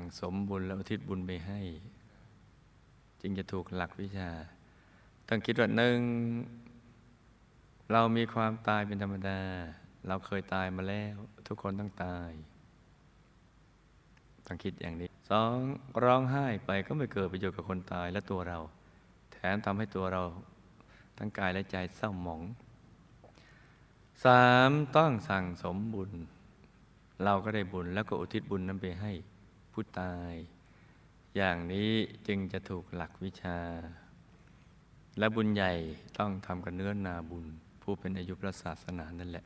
สั่งสมบุญและอุทิศบุญไปให้จึงจะถูกหลักวิชาต้องคิดว่าหนึ่งเรามีความตายเป็นธรรมดาเราเคยตายมาแล้วทุกคนต้องตายต้องคิดอย่างนี้สองร้องไห้ไปก็ไม่เกิดประโยชน์กับคนตายและตัวเราแถมทำให้ตัวเราทั้งกายและใจเศร้าหมองสามต้องสั่งสมบุญเราก็ได้บุญแล้วก็อุทิศบุญนั้นไปให้ผู้ตายอย่างนี้จึงจะถูกหลักวิชาและบุญใหญ่ต้องทำกับเนื้อนาบุญผู้เป็นอายุพระศาสนานั่นแหละ